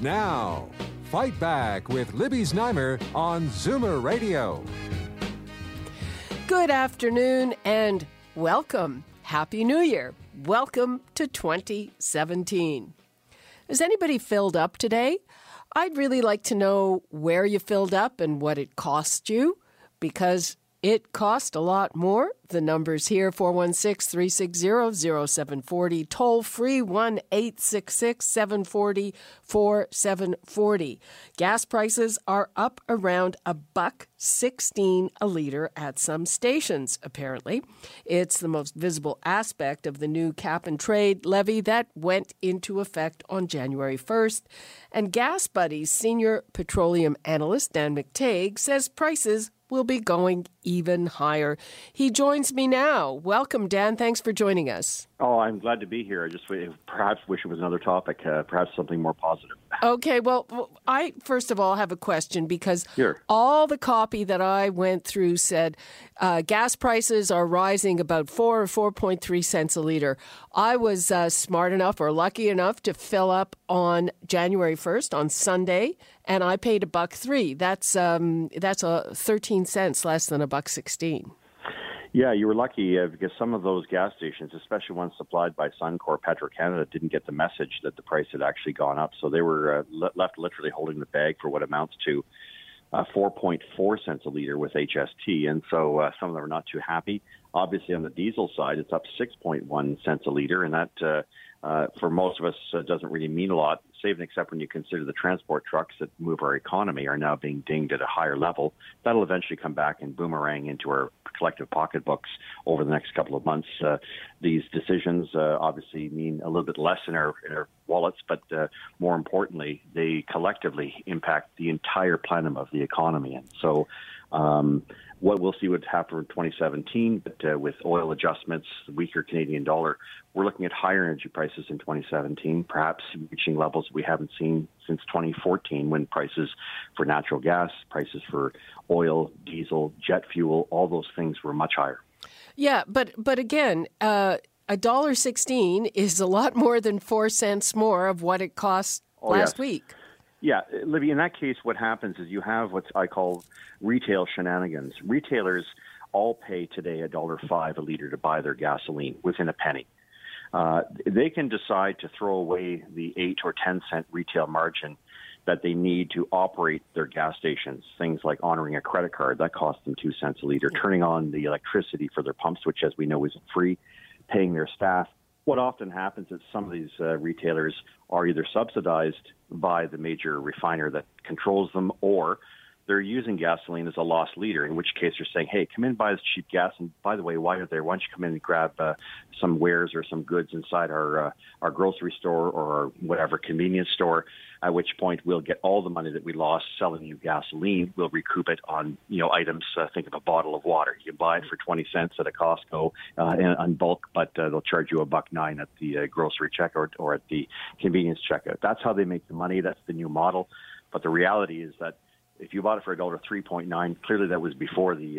Now, Fight Back with Libby Zneimer on Zoomer Radio. Good afternoon and welcome. Happy New Year. Welcome to 2017. Is anybody filled up today? I'd really like to know where you filled up and what it cost you, because it cost a lot more. The number's here, 416-360-0740, toll-free 1-866-740-4740. Gas prices are up around $1.16 a litre at some stations, apparently. It's the most visible aspect of the new cap-and-trade levy that went into effect on January 1st. And GasBuddy's senior petroleum analyst, Dan McTeague, says prices will be going even higher. He joins me now. Welcome, Dan. Thanks for joining us. Oh, I'm glad to be here. I just perhaps wish it was another topic, perhaps something more positive. Okay, well, I first of all have a question, because all the copy that I went through said gas prices are rising about 4 or 4.3 cents a litre. I was smart enough or lucky enough to fill up on January 1st, on Sunday, and I paid $1.03. That's 13 cents less than $1.16. Yeah, you were lucky because some of those gas stations, especially ones supplied by Suncor, Petro Canada, didn't get the message that the price had actually gone up. So they were left literally holding the bag for what amounts to 4.4 cents a litre with HST. And so some of them are not too happy. Obviously, on the diesel side, it's up 6.1 cents a litre. And that, for most of us, doesn't really mean a lot, save and except when you consider the transport trucks that move our economy are now being dinged at a higher level. That'll eventually come back and boomerang into our collective pocketbooks over the next couple of months. These decisions obviously mean a little bit less in our wallets, but more importantly, they collectively impact the entire plenum of the economy. And so what we'll see what happened in 2017, but with oil adjustments, the weaker Canadian dollar, we're looking at higher energy prices in 2017, perhaps reaching levels we haven't seen since 2014, when prices for natural gas, prices for oil, diesel, jet fuel, all those things were much higher. Yeah, but again, $1.16 is a lot more than 4 cents more of what it cost last week. Yeah, Libby, in that case, what happens is you have what I call retail shenanigans. Retailers all pay today $1.05 a litre to buy their gasoline within a penny. They can decide to throw away the 8 or 10-cent retail margin that they need to operate their gas stations, things like honoring a credit card. That costs them 2 cents a litre, turning on the electricity for their pumps, which, as we know, isn't free, paying their staff. What often happens is some of these retailers are either subsidized by the major refiner that controls them, or they're using gasoline as a loss leader, in which case they're saying, hey, come in and buy this cheap gas. And by the way, while you're there, why don't you come in and grab some wares or some goods inside our grocery store or our whatever convenience store, at which point we'll get all the money that we lost selling you gasoline. We'll recoup it on items. Think of a bottle of water. You can buy it for 20 cents at a Costco in bulk, but they'll charge you $1.09 at the grocery checkout or at the convenience checkout. That's how they make the money. That's the new model. But the reality is that if you bought it for $1.39, clearly that was before the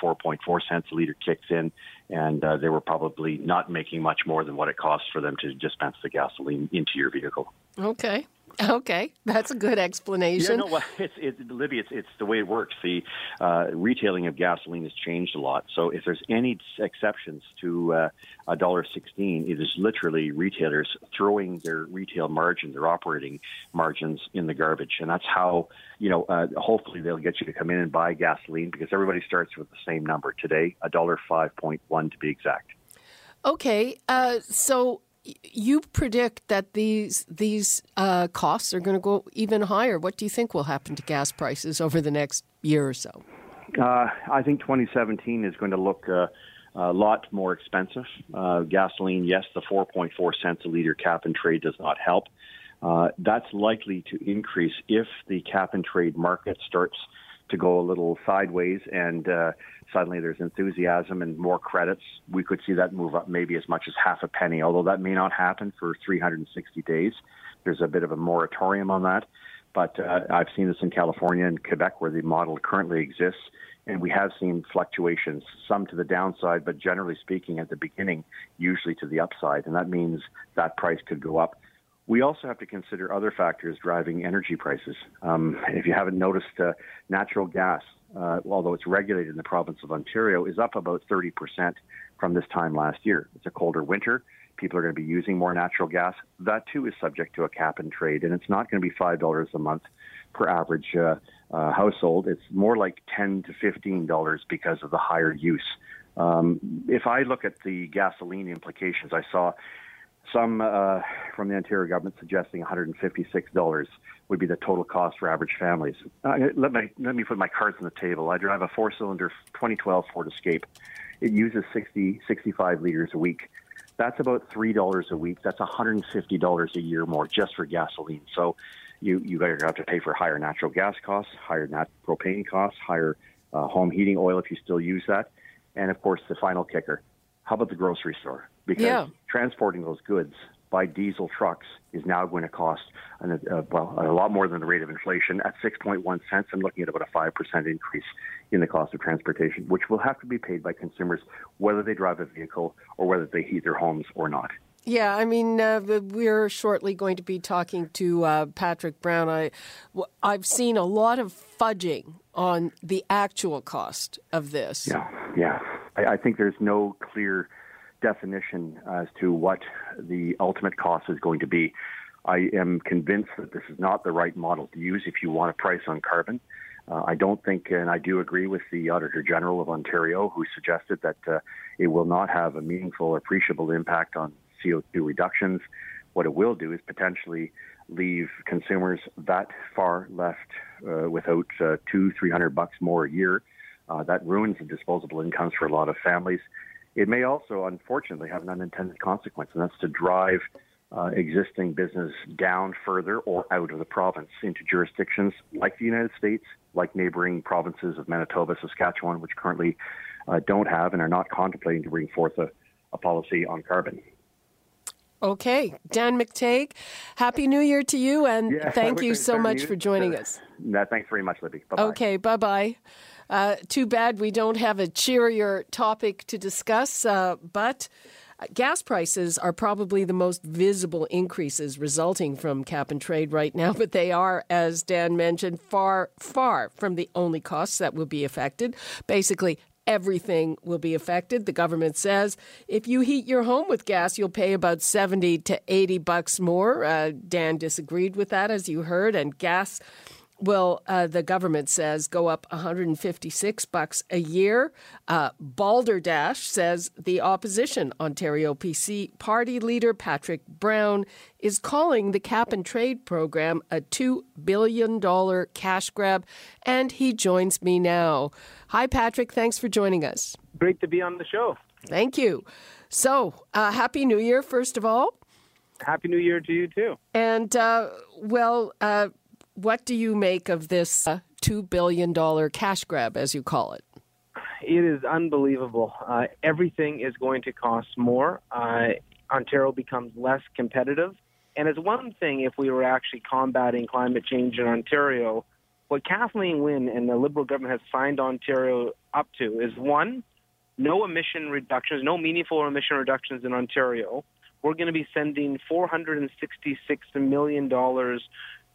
4.4 cents a litre kicks in, and they were probably not making much more than what it costs for them to dispense the gasoline into your vehicle. Okay, that's a good explanation. Yeah, no, well, Libby, it's the way it works. The retailing of gasoline has changed a lot. So if there's any exceptions to $1.16, it is literally retailers throwing their retail margin, their operating margins, in the garbage. And that's how, hopefully they'll get you to come in and buy gasoline, because everybody starts with the same number today, $1.05.1 to be exact. Okay, so you predict that these costs are going to go even higher. What do you think will happen to gas prices over the next year or so? I think 2017 is going to look a lot more expensive. Gasoline, yes, the 4.4 cents a litre cap and trade does not help. That's likely to increase if the cap-and-trade market starts to go a little sideways and suddenly there's enthusiasm and more credits. We could see that move up maybe as much as half a penny, although that may not happen for 360 days. There's a bit of a moratorium on that. But I've seen this in California and Quebec where the model currently exists, and we have seen fluctuations, some to the downside, but generally speaking at the beginning, usually to the upside, and that means that price could go up. We also have to consider other factors driving energy prices. If you haven't noticed, natural gas, although it's regulated in the province of Ontario, is up about 30% from this time last year. It's a colder winter. People are going to be using more natural gas. That, too, is subject to a cap and trade, and it's not going to be $5 a month per average household. It's more like $10 to $15 because of the higher use. If I look at the gasoline implications, I saw some from the Ontario government suggesting $156 would be the total cost for average families. Let me put my cards on the table. I drive a four-cylinder 2012 Ford Escape. It uses 65 liters a week. That's about $3 a week. That's $150 a year more just for gasoline. So you better have to pay for higher natural gas costs, higher propane costs, higher home heating oil if you still use that. And, of course, the final kicker. How about the grocery store? Because transporting those goods by diesel trucks is now going to cost a lot more than the rate of inflation. At 6.1 cents, I'm looking at about a 5% increase in the cost of transportation, which will have to be paid by consumers, whether they drive a vehicle or whether they heat their homes or not. Yeah, I mean, we're shortly going to be talking to Patrick Brown. I've seen a lot of fudging on the actual cost of this. Yeah. I think there's no clear definition as to what the ultimate cost is going to be. I am convinced that this is not the right model to use if you want a price on carbon. I don't think, and I do agree with the Auditor General of Ontario, who suggested that it will not have a meaningful or appreciable impact on CO2 reductions. What it will do is potentially leave consumers that far left without $200-$300 more a year. That ruins the disposable incomes for a lot of families. It may also, unfortunately, have an unintended consequence, and that's to drive existing business down further or out of the province into jurisdictions like the United States, like neighboring provinces of Manitoba, Saskatchewan, which currently don't have and are not contemplating to bring forth a policy on carbon. Okay. Dan McTeague, Happy New Year to you, and thank you so much for joining us. No, thanks very much, Libby. Bye-bye. Okay, bye-bye. Too bad we don't have a cheerier topic to discuss, but gas prices are probably the most visible increases resulting from cap and trade right now, but they are, as Dan mentioned, far, far from the only costs that will be affected. Basically, everything will be affected. The government says if you heat your home with gas, you'll pay about $70 to $80 more. Dan disagreed with that, as you heard, and gas will, the government says, go up $156 a year. Balderdash says the opposition. Ontario PC party leader Patrick Brown is calling the cap and trade program a $2 billion cash grab, and he joins me now. Hi, Patrick. Thanks for joining us. Great to be on the show. Thank you. So, Happy New Year, first of all. Happy New Year to you, too. And, what do you make of this $2 billion cash grab, as you call it? It is unbelievable. Everything is going to cost more. Ontario becomes less competitive. And it's one thing if we were actually combating climate change in Ontario. What Kathleen Wynne and the Liberal government has signed Ontario up to is, one, no emission reductions, no meaningful emission reductions in Ontario. We're going to be sending $466 million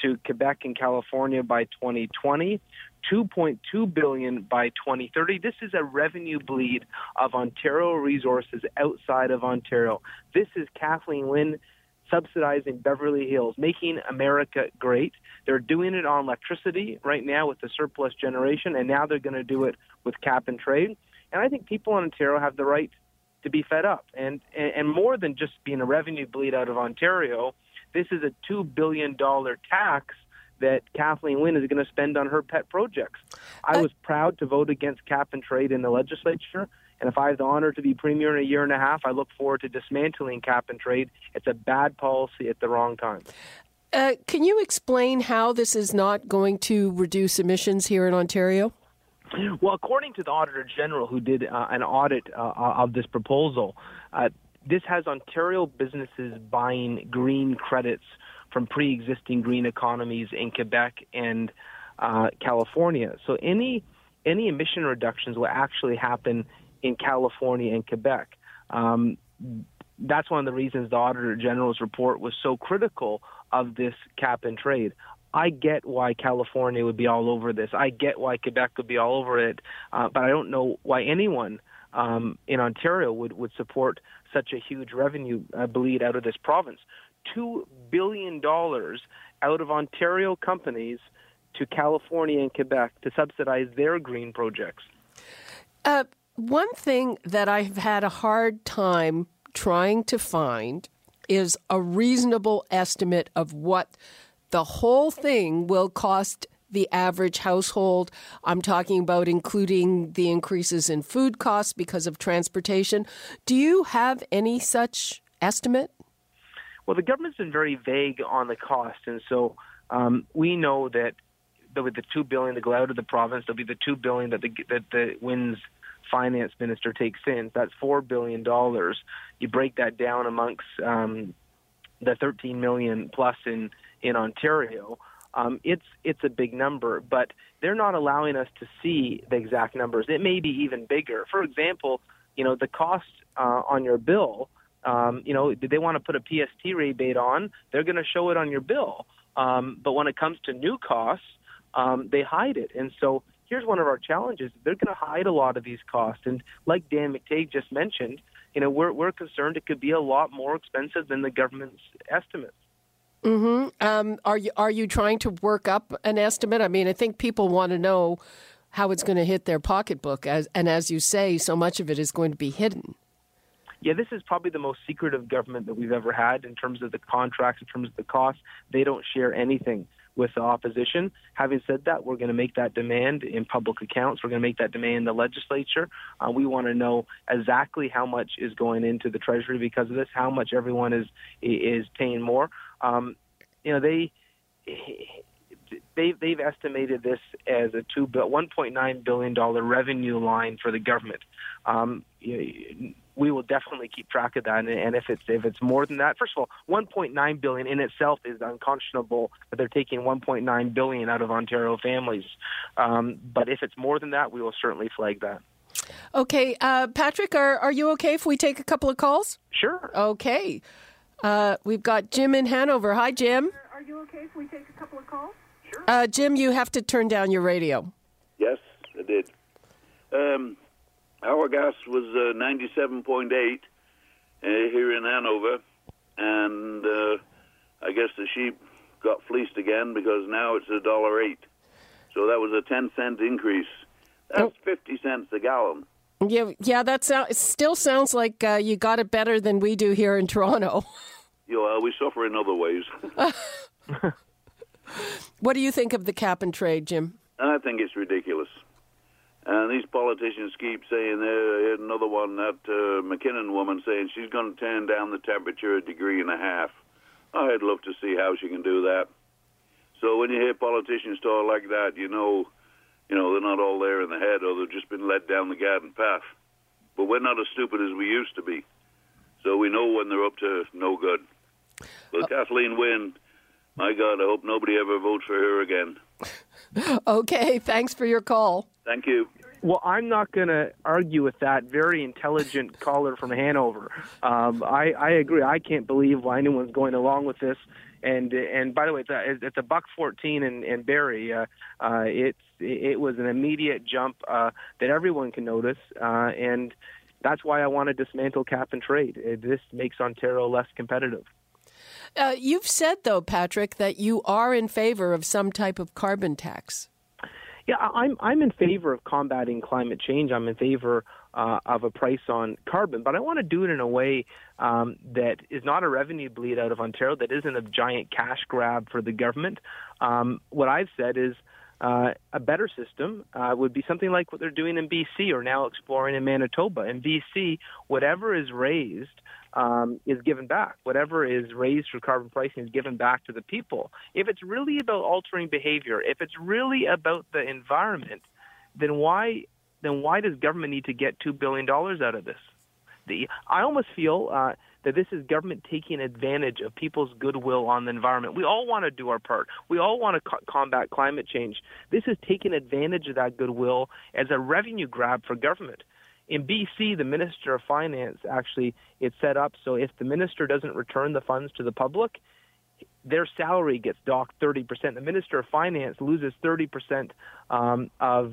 to Quebec and California by 2020, $2.2 billion by 2030. This is a revenue bleed of Ontario resources outside of Ontario. This is Kathleen Wynne subsidizing Beverly Hills, making America great. They're doing it on electricity right now with the surplus generation, and now they're going to do it with cap and trade. And I think people in Ontario have the right to be fed up. And more than just being a revenue bleed out of Ontario, this is a $2 billion tax that Kathleen Wynne is going to spend on her pet projects. I was proud to vote against cap and trade in the legislature, and if I have the honor to be premier in a year and a half, I look forward to dismantling cap and trade. It's a bad policy at the wrong time. Can you explain how this is not going to reduce emissions here in Ontario? Well, according to the Auditor General, who did an audit of this proposal, this has Ontario businesses buying green credits from pre-existing green economies in Quebec and California. So any emission reductions will actually happen in California and Quebec. That's one of the reasons the Auditor General's report was so critical of this cap and trade. I get why California would be all over this. I get why Quebec would be all over it. But I don't know why anyone in Ontario would support such a huge revenue bleed out of this province. $2 billion out of Ontario companies to California and Quebec to subsidize their green projects. One thing that I've had a hard time trying to find is a reasonable estimate of what the whole thing will cost the average household. I'm talking about including the increases in food costs because of transportation. Do you have any such estimate? Well, the government's been very vague on the cost, and so we know that there'll be the $2 billion that go out of the province, there'll be the $2 billion that the Wynne's finance minister takes in. That's $4 billion. You break that down amongst the 13 million plus in Ontario. It's a big number, but they're not allowing us to see the exact numbers. It may be even bigger. For example, the cost on your bill. Did they want to put a PST rebate on? They're going to show it on your bill. But when it comes to new costs, they hide it. And so here's one of our challenges. They're going to hide a lot of these costs. And like Dan McTeague just mentioned, we're concerned it could be a lot more expensive than the government's estimates. Mm-hmm. Are you trying to work up an estimate? I mean, I think people want to know how it's going to hit their pocketbook. As you say, so much of it is going to be hidden. Yeah, this is probably the most secretive government that we've ever had in terms of the contracts, in terms of the costs. They don't share anything with the opposition. Having said that, we're going to make that demand in public accounts. We're going to make that demand in the legislature. We want to know exactly how much is going into the Treasury because of this, how much everyone is paying more. They've estimated this as a $1.9 billion revenue line for the government. We will definitely keep track of that, and if it's more than that, first of all, $1.9 billion in itself is unconscionable that they're taking $1.9 billion out of Ontario families. But if it's more than that, we will certainly flag that. Okay. Patrick, are you okay if we take a couple of calls? Sure. Okay. We've got Jim in Hanover. Hi, Jim. Are you okay if we take a couple of calls? Sure. Jim, you have to turn down your radio. Yes, I did. Our gas was 97.8 here in Hanover, and I guess the sheep got fleeced again because now it's $1.08. So that was a 10-cent increase. That's 50 cents a gallon. Yeah, it still sounds like you got it better than we do here in Toronto. We suffer in other ways. What do you think of the cap and trade, Jim? I think it's ridiculous. And these politicians keep saying, there's another one, that McKinnon woman saying she's going to turn down the temperature a degree and a half. I'd love to see how she can do that. So when you hear politicians talk like that, they're not all there in the head, or they've just been led down the garden path. But we're not as stupid as we used to be. So we know when they're up to no good. But Kathleen Wynne, my God, I hope nobody ever votes for her again. Okay, thanks for your call. Thank you. Well, I'm not going to argue with that very intelligent caller from Hanover. I agree. I can't believe why anyone's going along with this. And by the way, it's a $1.14 in Barrie. It was an immediate jump that everyone can notice, and that's why I want to dismantle cap and trade. This makes Ontario less competitive. You've said, though, Patrick, that you are in favor of some type of carbon tax. Yeah, I'm in favor of combating climate change. I'm in favor of a price on carbon, but I want to do it in a way that is not a revenue bleed out of Ontario, that isn't a giant cash grab for the government. What I've said is A better system would be something like what they're doing in BC or now exploring in Manitoba. In BC, whatever is raised is given back. Whatever is raised through carbon pricing is given back to the people. If it's really about altering behavior, if it's really about the environment, then why does government need to get $2 billion out of this? I almost feel that this is government taking advantage of people's goodwill on the environment. We all want to do our part. We all want to combat climate change. This is taking advantage of that goodwill as a revenue grab for government. In BC, the Minister of Finance actually, it's set up so if the minister doesn't return the funds to the public, their salary gets docked 30%. The Minister of Finance loses 30% of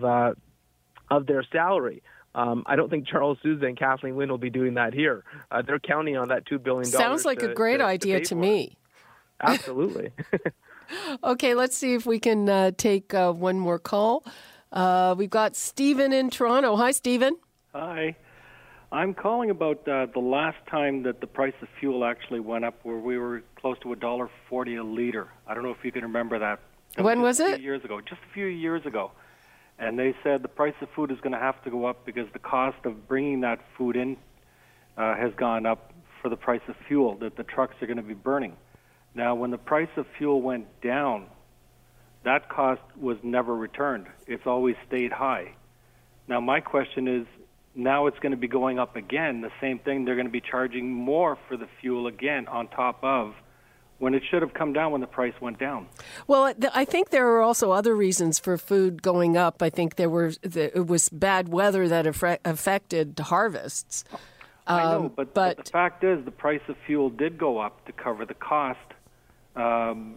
their salary. I don't think Charles Sousa and Kathleen Wynne will be doing that here. They're counting on that $2 billion. Sounds like a great idea to me. Absolutely. Okay, let's see if we can take one more call. We've got Stephen in Toronto. Hi, Stephen. Hi. I'm calling about the last time that the price of fuel actually went up, where we were close to $1.40 a liter. I don't know if you can remember that. When was it? Just a few years ago. And they said the price of food is going to have to go up because the cost of bringing that food in has gone up for the price of fuel that the trucks are going to be burning. Now, when the price of fuel went down, that cost was never returned. It's always stayed high. Now, my question is, now it's going to be going up again, the same thing. They're going to be charging more for the fuel again on top of when it should have come down when the price went down. Well, I think there are also other reasons for food going up. I think it was bad weather that affected harvests. I know, but the fact is the price of fuel did go up to cover the cost of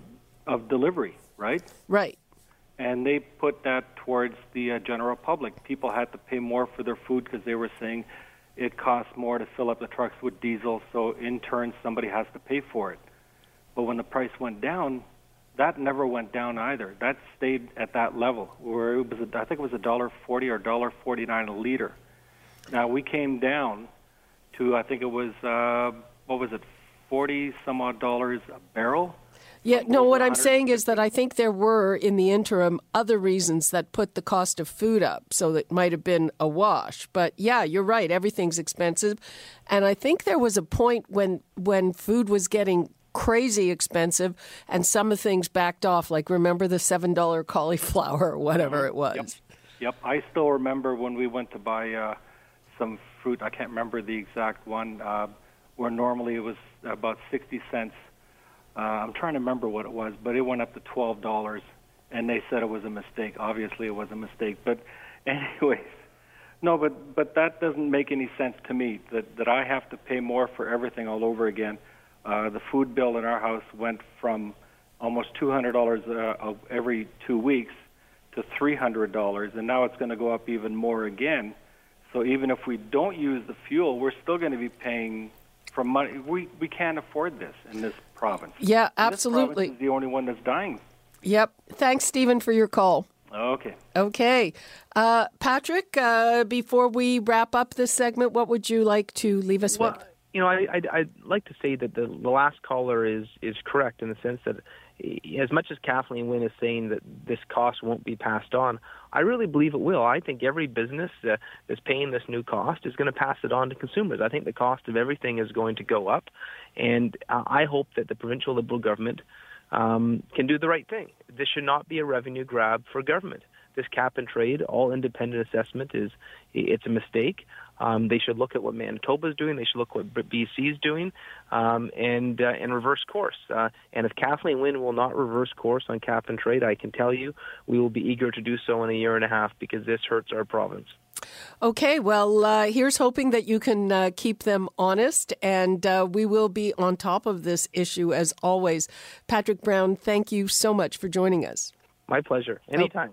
delivery, right? Right. And they put that towards the general public. People had to pay more for their food because they were saying it costs more to fill up the trucks with diesel, so in turn somebody has to pay for it. But when the price went down, that never went down either. That stayed at that level, where it was, I think it was $1.40 or $1.49 a liter. Now, we came down to, I think it was, 40-some-odd dollars a barrel? Yeah, no, what I'm saying is that I think there were, in the interim, other reasons that put the cost of food up, so it might have been a wash. But, yeah, you're right, everything's expensive. And I think there was a point when food was getting crazy expensive, and some of things backed off. Like, remember the $7 cauliflower or whatever it was? Yep. I still remember when we went to buy some fruit. I can't remember the exact one, where normally it was about 60 cents. I'm trying to remember what it was, but it went up to $12, and they said it was a mistake. Obviously, it was a mistake. But anyways, no, but that doesn't make any sense to me, that I have to pay more for everything all over again. The food bill in our house went from almost $200 every 2 weeks to $300, and now it's going to go up even more again. So even if we don't use the fuel, we're still going to be paying for money. We can't afford this in this province. Yeah, absolutely. This province is the only one that's dying. Yep. Thanks, Stephen, for your call. Okay. Okay. Patrick, before we wrap up this segment, what would you like to leave us with? You know, I'd like to say that the last caller is correct in the sense that as much as Kathleen Wynne is saying that this cost won't be passed on, I really believe it will. I think every business that's paying this new cost is going to pass it on to consumers. I think the cost of everything is going to go up, and I hope that the provincial Liberal government can do the right thing. This should not be a revenue grab for government. This cap and trade, all independent assessment, it's a mistake. They should look at what Manitoba is doing. They should look what BC is doing, and reverse course. And if Kathleen Wynne will not reverse course on cap and trade, I can tell you we will be eager to do so in a year and a half, because this hurts our province. Okay, well, here's hoping that you can keep them honest, and we will be on top of this issue as always. Patrick Brown, thank you so much for joining us. My pleasure. Anytime.